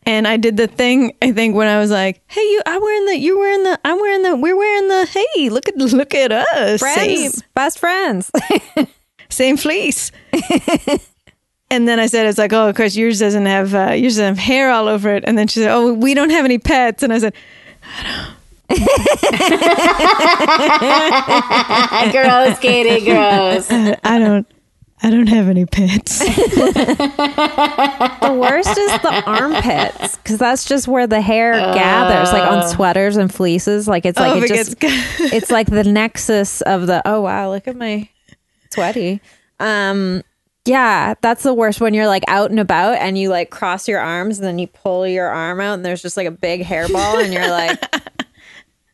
And I did the thing, I think, when I was like, hey, we're wearing the, hey, look at us. Friends, same. Best friends. Same fleece. And then I said, it's like, oh, of course, yours doesn't have hair all over it. And then she said, oh, we don't have any pets. And I said, I don't. Gross, Katie, gross. I don't have any pits. The worst is the armpits, because that's just where the hair gathers, like on sweaters and fleeces. Like it's like it's like the nexus of the. Oh wow, look at my sweaty. Yeah, that's the worst when you're like out and about and you like cross your arms and then you pull your arm out and there's just like a big hairball and you're like,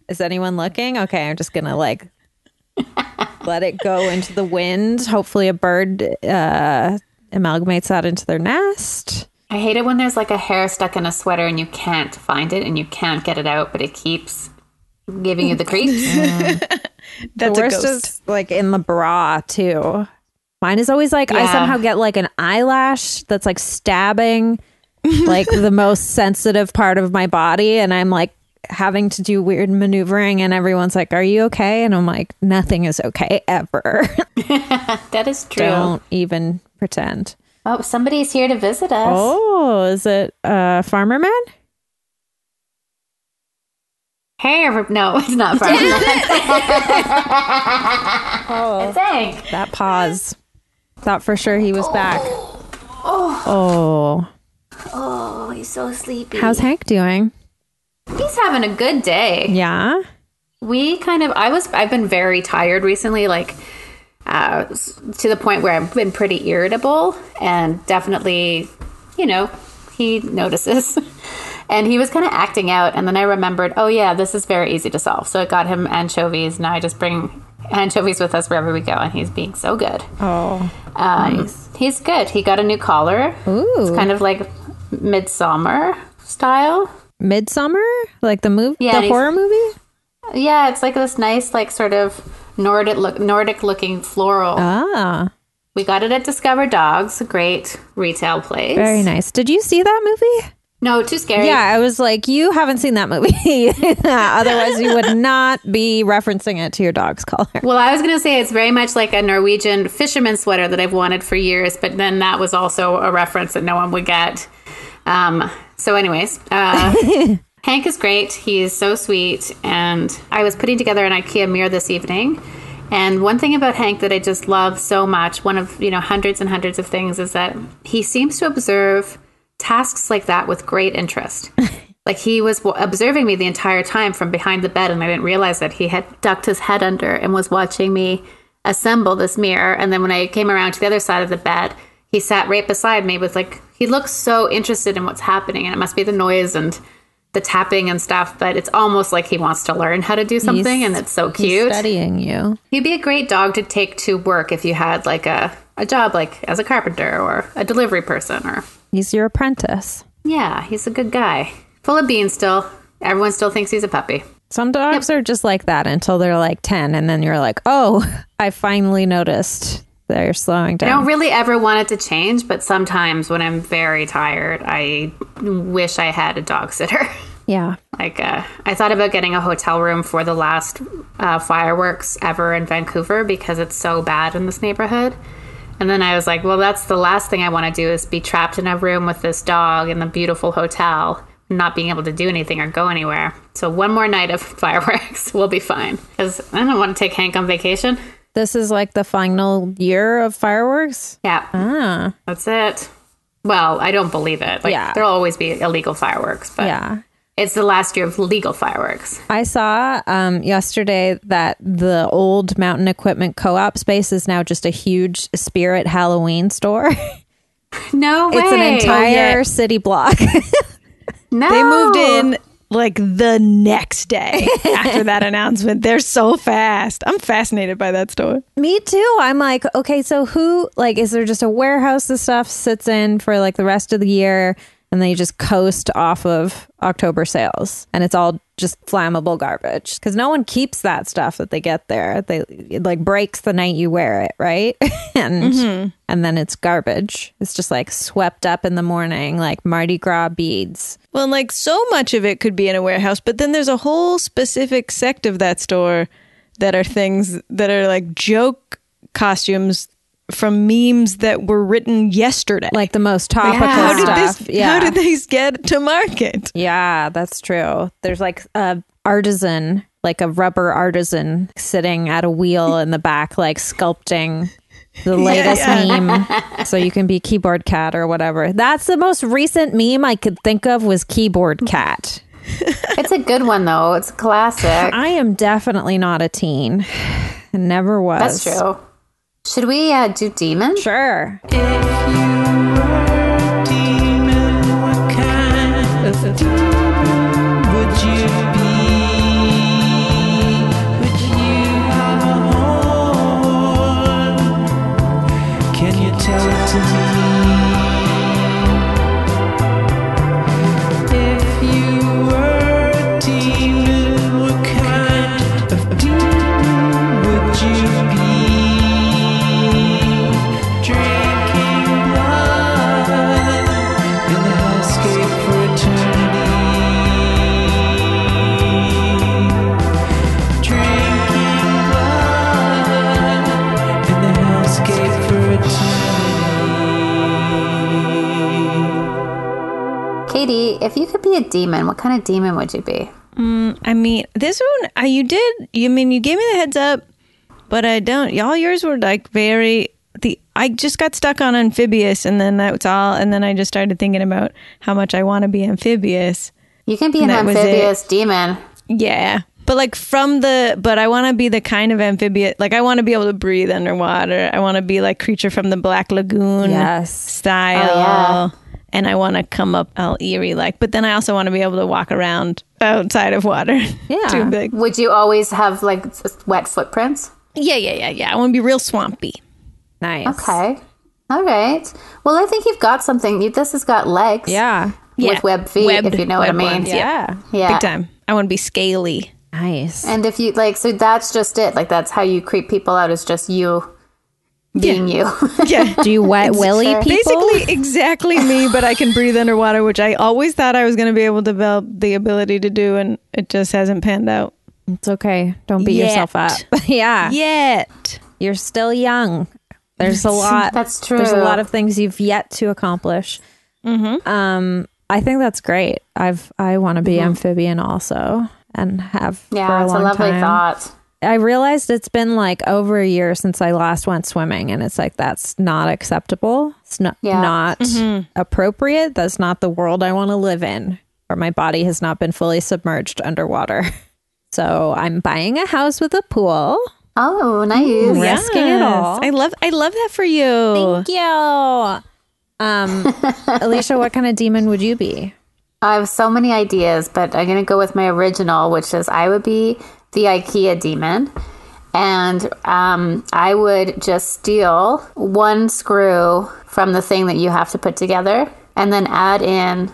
is anyone looking? Okay, I'm just gonna like. Let it go into the wind. Hopefully a bird amalgamates that into their nest. I hate it when there's like a hair stuck in a sweater and you can't find it and you can't get it out, but it keeps giving you the creeps. That's the worst is like in the bra too. Mine is always like I somehow get like an eyelash that's like stabbing like the most sensitive part of my body, and I'm like having to do weird maneuvering and everyone's like, are you okay? And I'm like, nothing is okay ever. That is true. Don't even pretend. Oh, somebody's here to visit us. Oh, is it Farmer Man? Hey, no, it's not Farmer Man. Oh, that pause. Thought for sure he was back. Oh, he's so sleepy. How's Hank doing? He's having a good day. Yeah. I've been very tired recently, like to the point where I've been pretty irritable, and definitely, you know, he notices. And he was kind of acting out. And then I remembered, oh yeah, this is very easy to solve. So I got him anchovies. Now I just bring anchovies with us wherever we go. And he's being so good. Oh, nice. He's good. He got a new collar. Ooh. It's kind of like Midsommar style. Midsommar, like the movie, the horror movie. Yeah, it's like this nice, like sort of Nordic-looking floral. Ah, we got it at Discover Dogs, a great retail place. Very nice. Did you see that movie? No, too scary. Yeah, I was like, you haven't seen that movie. Otherwise, you would not be referencing it to your dog's collar. Well, I was going to say it's very much like a Norwegian fisherman sweater that I've wanted for years, but then that was also a reference that no one would get. So anyways, Hank is great. He is so sweet. And I was putting together an IKEA mirror this evening. And one thing about Hank that I just love so much, one of, you know, hundreds and hundreds of things, is that he seems to observe tasks like that with great interest. Like he was observing me the entire time from behind the bed. And I didn't realize that he had ducked his head under and was watching me assemble this mirror. And then when I came around to the other side of the bed, he sat right beside me with like, he looks so interested in what's happening, and it must be the noise and the tapping and stuff, but it's almost like he wants to learn how to do something. And it's so cute. He's studying you. He'd be a great dog to take to work if you had like a job, like as a carpenter or a delivery person, or he's your apprentice. Yeah, he's a good guy. Full of beans still. Everyone still thinks he's a puppy. Some dogs are just like that until they're like 10, and then you're like, oh, I finally noticed they're slowing down. I don't really ever want it to change, but sometimes when I'm very tired, I wish I had a dog sitter. Yeah. Like, I thought about getting a hotel room for the last fireworks ever in Vancouver because it's so bad in this neighborhood. And then I was like, well, that's the last thing I want to do is be trapped in a room with this dog in the beautiful hotel, not being able to do anything or go anywhere. So one more night of fireworks will be fine, because I don't want to take Hank on vacation. This is like the final year of fireworks? Yeah. Ah. That's it. Well, I don't believe it. Like, yeah. There'll always be illegal fireworks, but yeah. It's the last year of legal fireworks. I saw yesterday that the old Mountain Equipment Co-op space is now just a huge Spirit Halloween store. No way. It's an entire city block. No. They moved in like the next day after that announcement. They're so fast. I'm fascinated by that store. Me too. I'm like, okay, so who, like, is there just a warehouse this stuff sits in for like the rest of the year? And they just coast off of October sales. And it's all just flammable garbage. Because no one keeps that stuff that they get there. It like breaks the night you wear it, right? And then it's garbage. It's just like swept up in the morning, like Mardi Gras beads. Well, and like so much of it could be in a warehouse. But then there's a whole specific sect of that store that are things that are like joke costumes from memes that were written yesterday, like the most topical stuff. How did these get to market? Yeah, that's true. There's like a artisan, like a rubber artisan sitting at a wheel in the back, like sculpting the latest meme. So you can be Keyboard Cat or whatever. That's the most recent meme I could think of was Keyboard Cat. It's a good one though. It's a classic. I am definitely not a teen. I never was. That's true. Should we do demon? Sure. If you were a demon, what kind of demon would you be? Would you have a horn? Can you tell it to me? If you were a demon, what kind of demon would you be? Katie, if you could be a demon, what kind of demon would you be? I mean, this one, you gave me the heads up, but I don't. All yours were like I just got stuck on amphibious, and then that was all. And then I just started thinking about how much I want to be amphibious. You can be an amphibious demon. Yeah. But like I want to be the kind of amphibious, like I want to be able to breathe underwater. I want to be like Creature from the Black Lagoon style. Oh, yeah. And I want to come up all eerie like, but then I also want to be able to walk around outside of water. Yeah. Too big. Would you always have like wet footprints? Yeah. I want to be real swampy. Nice. Okay. All right. Well, I think you've got something. This has got legs. Yeah. With webbed feet, if you know what I mean. Yeah. Big time. I want to be scaly. Nice. And if you like, so that's just it. Like that's how you creep people out, is just you being you. Yeah. Do you wet willy people? Basically exactly me, but I can breathe underwater, which I always thought I was going to be able to develop the ability to do, and it just hasn't panned out. It's okay. Don't beat yourself up. Yeah. Yet. You're still young. There's a lot. That's true. There's a lot of things you've yet to accomplish. Mm-hmm. I think that's great. I want to be amphibian also. And have for a long time. Yeah, it's a lovely thought. I realized it's been like over a year since I last went swimming, and it's like that's not acceptable. It's not appropriate. That's not the world I want to live in, or my body has not been fully submerged underwater. So I'm buying a house with a pool. Oh, nice. Ooh, yes. Risking it all. I love that for you. Thank you. Alicia, what kind of demon would you be? I have so many ideas, but I'm going to go with my original, which is I would be the IKEA demon. And I would just steal one screw from the thing that you have to put together and then add in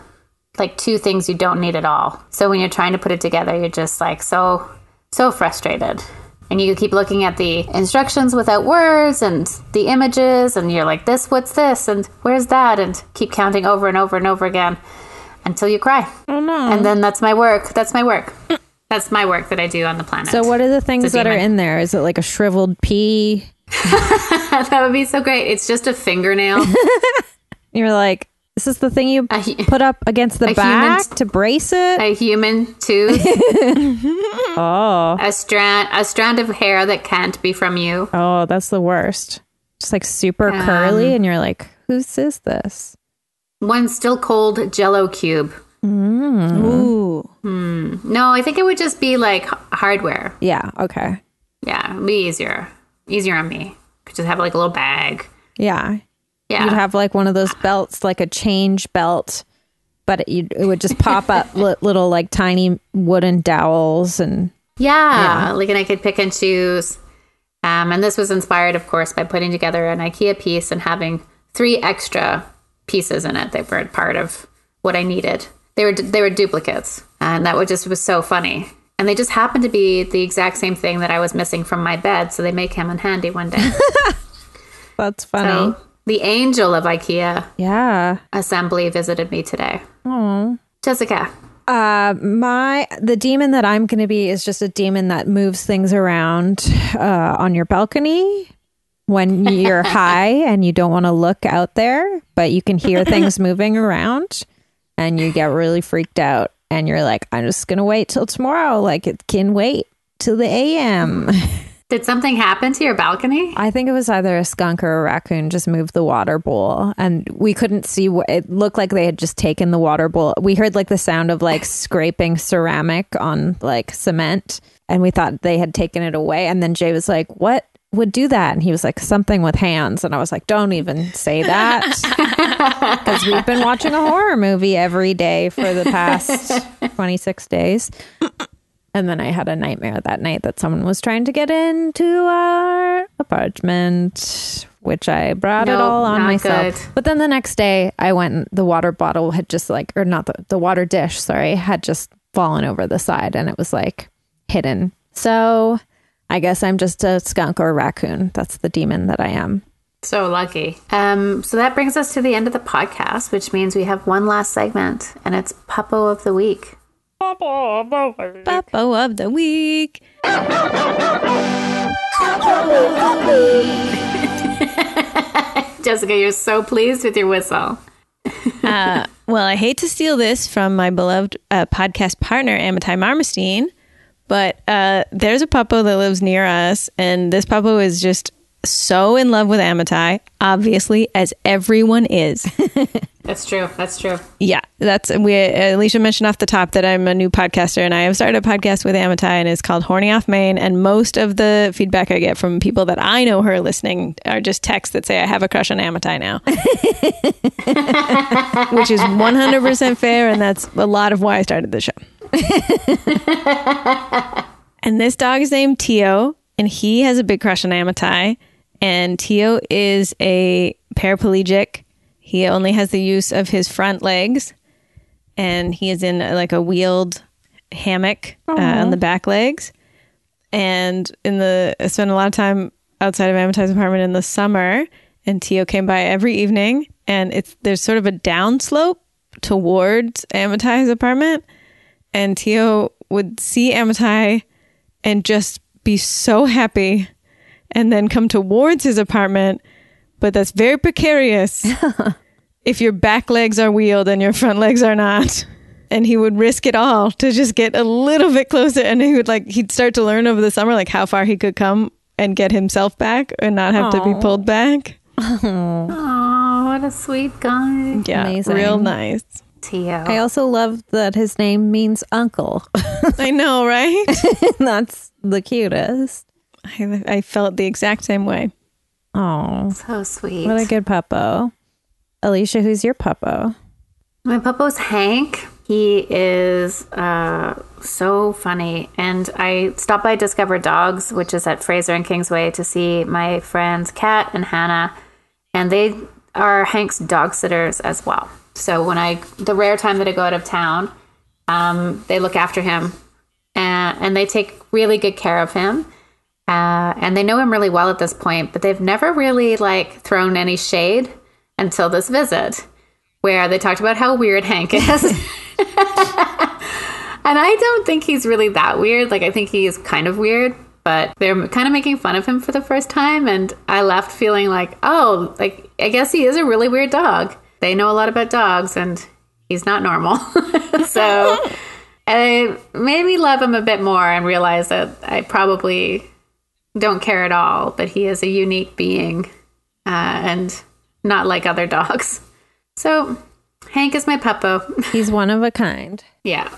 like two things you don't need at all. So when you're trying to put it together, you're just like so frustrated. And you keep looking at the instructions without words and the images and you're like, this, what's this? And where's that? And keep counting over and over and over again until you cry. Oh, no. And then that's my work. That's my work. That's my work that I do on the planet. So what are the things that are in there? Is it like a shriveled pea? That would be so great. It's just a fingernail. You're like, this is the thing you put up against the back to brace it? A human tooth. Oh. A strand of hair that can't be from you. Oh, that's the worst. Just like super curly and you're like, whose is this? One still cold Jell-O cube. Mm. Ooh. Mm. No, I think it would just be like hardware. Yeah, okay. Yeah, it'd be easier. Easier on me. Could just have like a little bag. Yeah. Yeah. You'd have like one of those belts, like a change belt, but it would just pop up little like tiny wooden dowels and... Yeah, like, and I could pick and choose. And this was inspired, of course, by putting together an IKEA piece and having 3 extra pieces in it that weren't part of what I needed. They were duplicates, and that was so funny. And they just happened to be the exact same thing that I was missing from my bed, so they make him in handy one day. That's funny. So, the angel of IKEA assembly visited me today. Oh, Jessica. The demon that I'm going to be is just a demon that moves things around on your balcony when you're high and you don't want to look out there, but you can hear things moving around and you get really freaked out and you're like, I'm just going to wait till tomorrow. Like it can wait till the AM. Did something happen to your balcony? I think it was either a skunk or a raccoon just moved the water bowl and we couldn't see what it looked like. They had just taken the water bowl. We heard like the sound of like scraping ceramic on like cement and we thought they had taken it away. And then Jay was like, what would do that? And he was like, something with hands. And I was like, don't even say that, because we've been watching a horror movie every day for the past 26 days. And then I had a nightmare that night that someone was trying to get into our apartment, which I brought it all on myself. Good. But then the next day I went and the water bottle had just like, or not the water dish, sorry, had just fallen over the side and it was like hidden. So I guess I'm just a skunk or a raccoon. That's the demon that I am. So lucky. So that brings us to the end of the podcast, which means we have one last segment and it's Puppo of the Week. Puppo of the Week. Jessica, you're so pleased with your whistle. Well, I hate to steal this from my beloved podcast partner, Amitai Marmorstein, but there's a puppo that lives near us, and this puppo is just so in love with Amitai, obviously, as everyone is. That's true. Yeah, Alicia mentioned off the top that I'm a new podcaster and I have started a podcast with Amitai and it's called Horny Off Main. And most of the feedback I get from people that I know who are listening are just texts that say, I have a crush on Amitai now, which is 100% fair. And that's a lot of why I started the show. And this dog is named Tio and he has a big crush on Amitai. And Tio is a paraplegic. He only has the use of his front legs and he is in like a wheeled hammock on the back legs. And I spent a lot of time outside of Amitai's apartment in the summer and Tio came by every evening and there's sort of a down slope towards Amitai's apartment and Tio would see Amitai and just be so happy and then come towards his apartment. But that's very precarious if your back legs are wheeled and your front legs are not. And he would risk it all to just get a little bit closer. And he'd start to learn over the summer, like how far he could come and get himself back and not have to be pulled back. Oh, what a sweet guy. Yeah, amazing. Real nice. Tio. I also love that his name means uncle. I know, right? That's the cutest. I felt the exact same way. Oh, so sweet. What a good puppo. Alicia, who's your puppo? My puppo's Hank. He is so funny. And I stopped by Discover Dogs, which is at Fraser and Kingsway, to see my friends Kat and Hannah. And they are Hank's dog sitters as well. So when the rare time that I go out of town, they look after him. And they take really good care of him. And they know him really well at this point, but they've never really thrown any shade until this visit, where they talked about how weird Hank is. And I don't think he's really that weird. I think he is kind of weird, but they're kind of making fun of him for the first time. And I left feeling I guess he is a really weird dog. They know a lot about dogs and he's not normal. So it made me love him a bit more and realize that I probably don't care at all, but he is a unique being and not like other dogs. So Hank is my puppo. He's one of a kind. Yeah.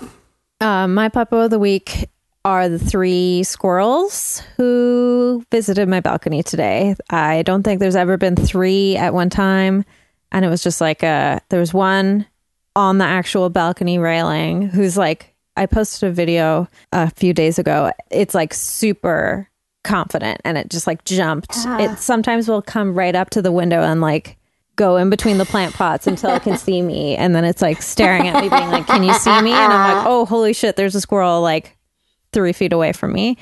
My puppo of the week are the three squirrels who visited my balcony today. I don't think there's ever been three at one time. And it was just there was one on the actual balcony railing who's I posted a video a few days ago. It's super confident and it just jumped. Yeah. It sometimes will come right up to the window and go in between the plant pots until it can see me, and then it's staring at me being can you see me? And I'm oh, holy shit, there's a squirrel 3 feet away from me.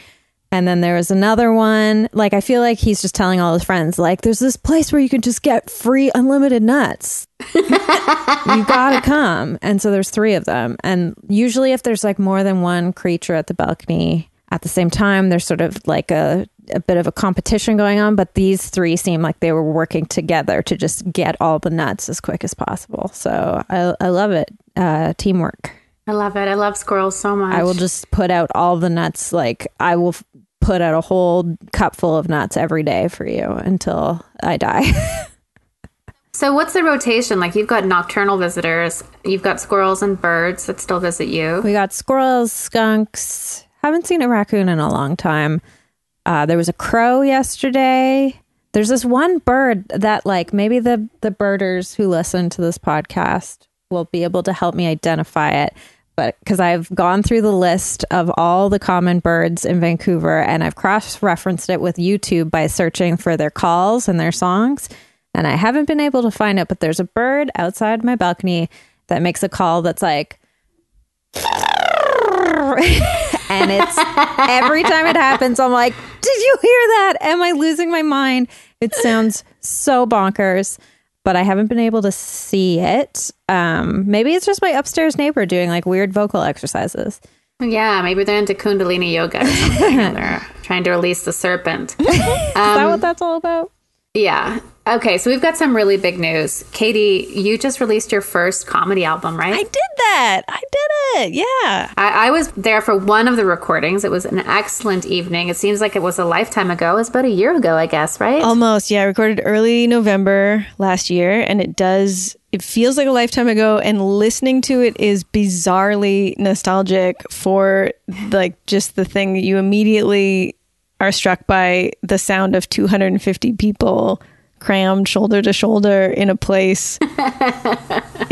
And then there was another one I feel he's just telling all his friends there's this place where you can just get free unlimited nuts. You gotta come. And so there's three of them, and usually if there's more than one creature at the balcony at the same time, there's sort of a bit of a competition going on, but these three seem they were working together to just get all the nuts as quick as possible. So I love it. Teamwork. I love it. I love squirrels so much. I will just put out all the nuts. I will put out a whole cup full of nuts every day for you until I die. So what's the rotation? You've got nocturnal visitors, you've got squirrels and birds that still visit you. We got squirrels, skunks. Haven't seen a raccoon in a long time. There was a crow yesterday. There's this one bird that maybe the birders who listen to this podcast will be able to help me identify it. But because I've gone through the list of all the common birds in Vancouver and I've cross-referenced it with YouTube by searching for their calls and their songs. And I haven't been able to find it, but there's a bird outside my balcony that makes a call that's and it's every time it happens, I'm did you hear that? Am I losing my mind? It sounds so bonkers, but I haven't been able to see it. Maybe it's just my upstairs neighbor doing weird vocal exercises. Yeah, maybe they're into Kundalini yoga or something. They're trying to release the serpent. Is that what that's all about? Yeah. Okay, so we've got some really big news. Katie, you just released your first comedy album, right? I did that. I did it. Yeah. I was there for one of the recordings. It was an excellent evening. It seems it was a lifetime ago. It was about a year ago, I guess, right? Almost. Yeah, I recorded early November last year, and it feels like a lifetime ago, and listening to it is bizarrely nostalgic for just the thing that you immediately are struck by, the sound of 250 people crammed shoulder to shoulder in a place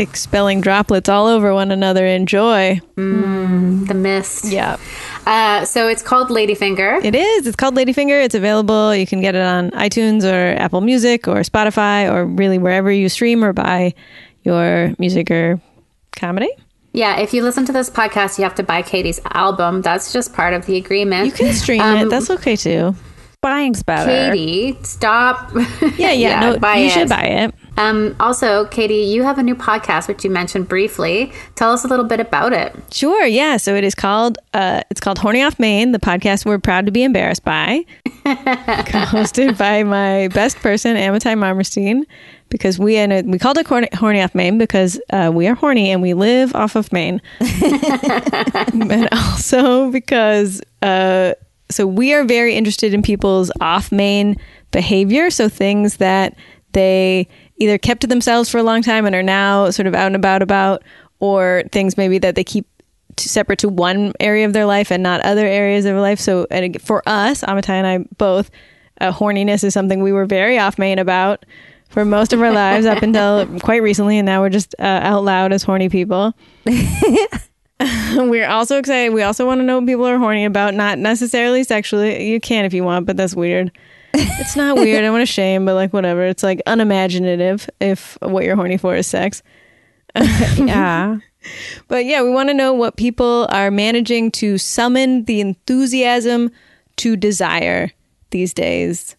expelling droplets all over one another in joy. The mist. Yeah. So it's called Ladyfinger. It is. It's called Ladyfinger. It's available. You can get it on iTunes or Apple Music or Spotify or really wherever you stream or buy your music or comedy. Yeah, if you listen to this podcast, you have to buy Katie's album. That's just part of the agreement. You can stream it. That's okay, too. Buying's better. Katie, stop. Yeah, you should buy it. Also, Katie, you have a new podcast, which you mentioned briefly. Tell us a little bit about it. Sure, yeah. So it's called Horny Off Main, the podcast we're proud to be embarrassed by. Hosted by my best person, Amitai Marmorstein. Because we called it Horny Off Main because we are horny and we live off of Maine. But also because so we are very interested in people's off Maine behavior. So things that they either kept to themselves for a long time and are now sort of out and about, or things maybe that they keep separate to one area of their life and not other areas of their life. So and for us, Amitai and I both, horniness is something we were very off main about for most of our lives up until quite recently. And now we're just out loud as horny people. We're also excited. We also want to know what people are horny about, not necessarily sexually. You can if you want, but that's weird. It's not weird. I want to shame, but like whatever. It's like unimaginative if what you're horny for is sex. Yeah. But yeah, we want to know what people are managing to summon the enthusiasm to desire these days.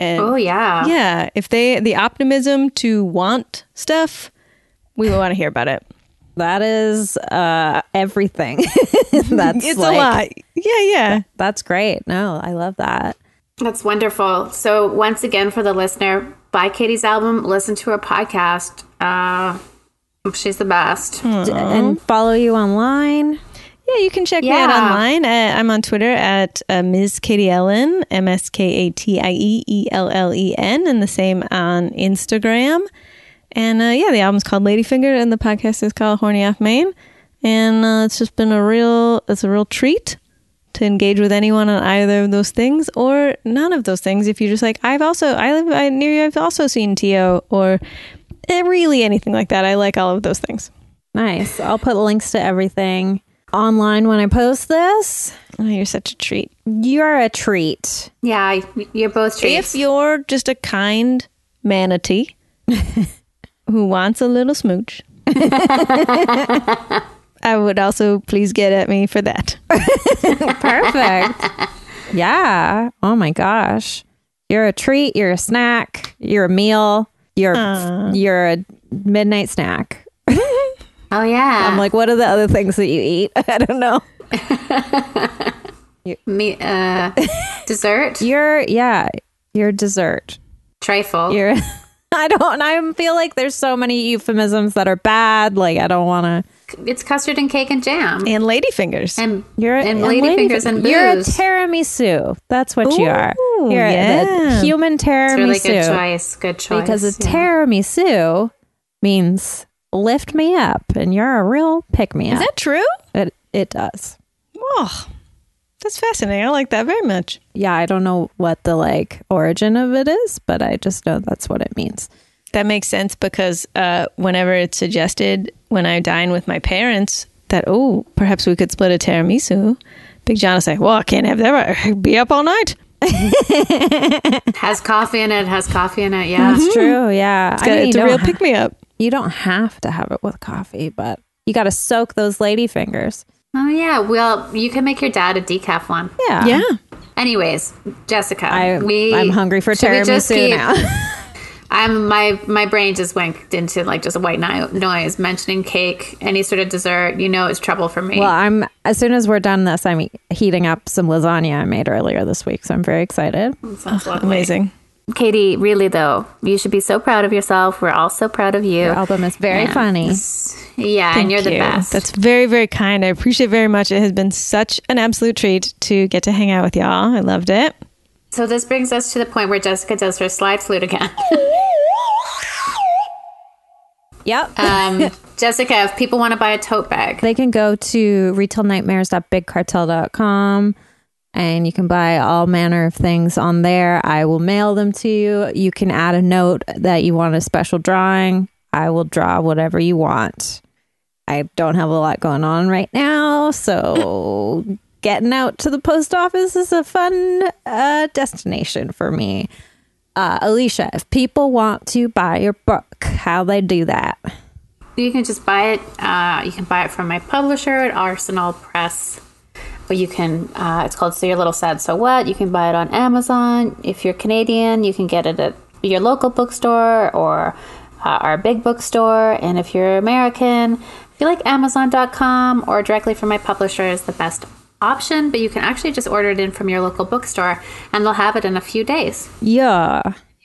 And oh, yeah. Yeah. If they, the optimism to want stuff, we want to hear about it. That is everything. That's it's like, a lot. Yeah, yeah. That's great. No, I love that. That's wonderful. So once again, for the listener, buy Katie's album, listen to her podcast. She's the best. Aww. And follow you online. Yeah, you can check me out online. I'm on Twitter at Ms. Katie Ellen, MskatieEellen, and the same on Instagram. And yeah, the album's called Ladyfinger, and the podcast is called Horny Off Main. And it's just been a real treat to engage with anyone on either of those things or none of those things. If you're just like, I live near you. I've also seen T.O. or really anything like that. I like all of those things. Nice. I'll put links to everything online when I post this. Oh, you're such a treat. You're a treat. Yeah, you're both treats. If you're just a kind manatee who wants a little smooch, I would also please get at me for that. Perfect. Yeah. Oh my gosh. You're a treat. You're a snack. You're a meal. You're a midnight snack. Oh yeah. I'm like, what are the other things that you eat? I don't know. Dessert. You're dessert. Trifle. I feel like there's so many euphemisms that are bad. Like I don't want to. It's custard and cake and jam and ladyfingers and booze. You're a tiramisu. That's what you are. You're the human tiramisu. It's really good choice. Good choice. Because a tiramisu means lift me up, and you're a real pick me up. Is that true? It does. Oh, that's fascinating. I like that very much. Yeah, I don't know what the origin of it is, but I just know that's what it means. That makes sense because whenever it's suggested when I dine with my parents that, perhaps we could split a tiramisu, Big John is like, well, I can't have that. I'll be up all night. Has coffee in it. Yeah, that's true. Yeah, it's a real pick me up. You don't have to have it with coffee, but you got to soak those ladyfingers. Oh yeah, well, you can make your dad a decaf one. Yeah, yeah. Anyways, Jessica, I'm hungry for tiramisu now. I'm my brain just went into just a white noise. Mentioning cake, any sort of dessert, it's trouble for me. Well, as soon as we're done this, I'm heating up some lasagna I made earlier this week, so I'm very excited. Sounds amazing. Katie, really though, you should be so proud of yourself. We're all so proud of you. Your album is very funny. Yeah, thank and you're you. The best. That's very, very kind. I appreciate it very much. It has been such an absolute treat to get to hang out with y'all. I loved it. So this brings us to the point where Jessica does her slide flute again. Yep. Jessica, if people want to buy a tote bag, they can go to retailnightmares.bigcartel.com. And you can buy all manner of things on there. I will mail them to you. You can add a note that you want a special drawing. I will draw whatever you want. I don't have a lot going on right now, so getting out to the post office is a fun destination for me. Alicia, if people want to buy your book, how they do that? You can just buy it. You can buy it from my publisher at Arsenal Press. But you can, it's called See Your Little Sad So What. You can buy it on Amazon. If you're Canadian, you can get it at your local bookstore or our big bookstore. And if you're American, I feel like Amazon.com or directly from my publisher is the best option. But you can actually just order it in from your local bookstore and they'll have it in a few days. Yeah.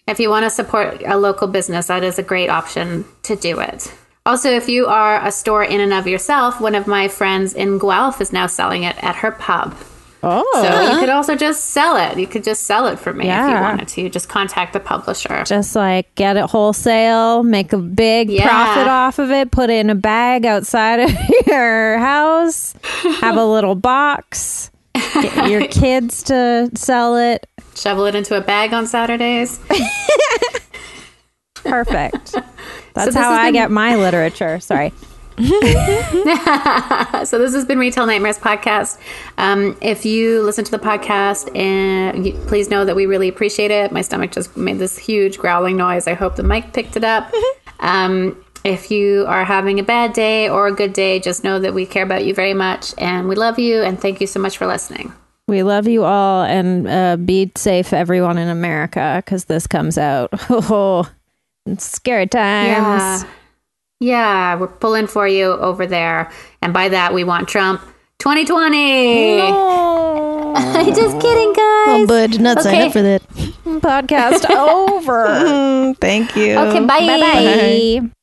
If you want to support a local business, that is a great option to do it. Also, if you are a store in and of yourself, one of my friends in Guelph is now selling it at her pub. Oh. So you could also just sell it. You could just sell it for me if you wanted to. Just contact the publisher. Just like get it wholesale, make a big profit off of it, put it in a bag outside of your house, have a little box, get your kids to sell it. Shovel it into a bag on Saturdays. Perfect. That's how I get my literature. Sorry. So this has been Retail Nightmares Podcast. If you listen to the podcast, and please know that we really appreciate it. My stomach just made this huge growling noise. I hope the mic picked it up. If you are having a bad day or a good day, just know that we care about you very much, and we love you, and thank you so much for listening. We love you all, and be safe, everyone in America, because this comes out. Oh, it's scary times. Yeah, we're pulling for you over there. And by that, we want Trump 2020. No. Just kidding, guys. Oh, bud, did not sign up for that. Podcast over. Thank you. Okay, bye. Bye-bye. Bye.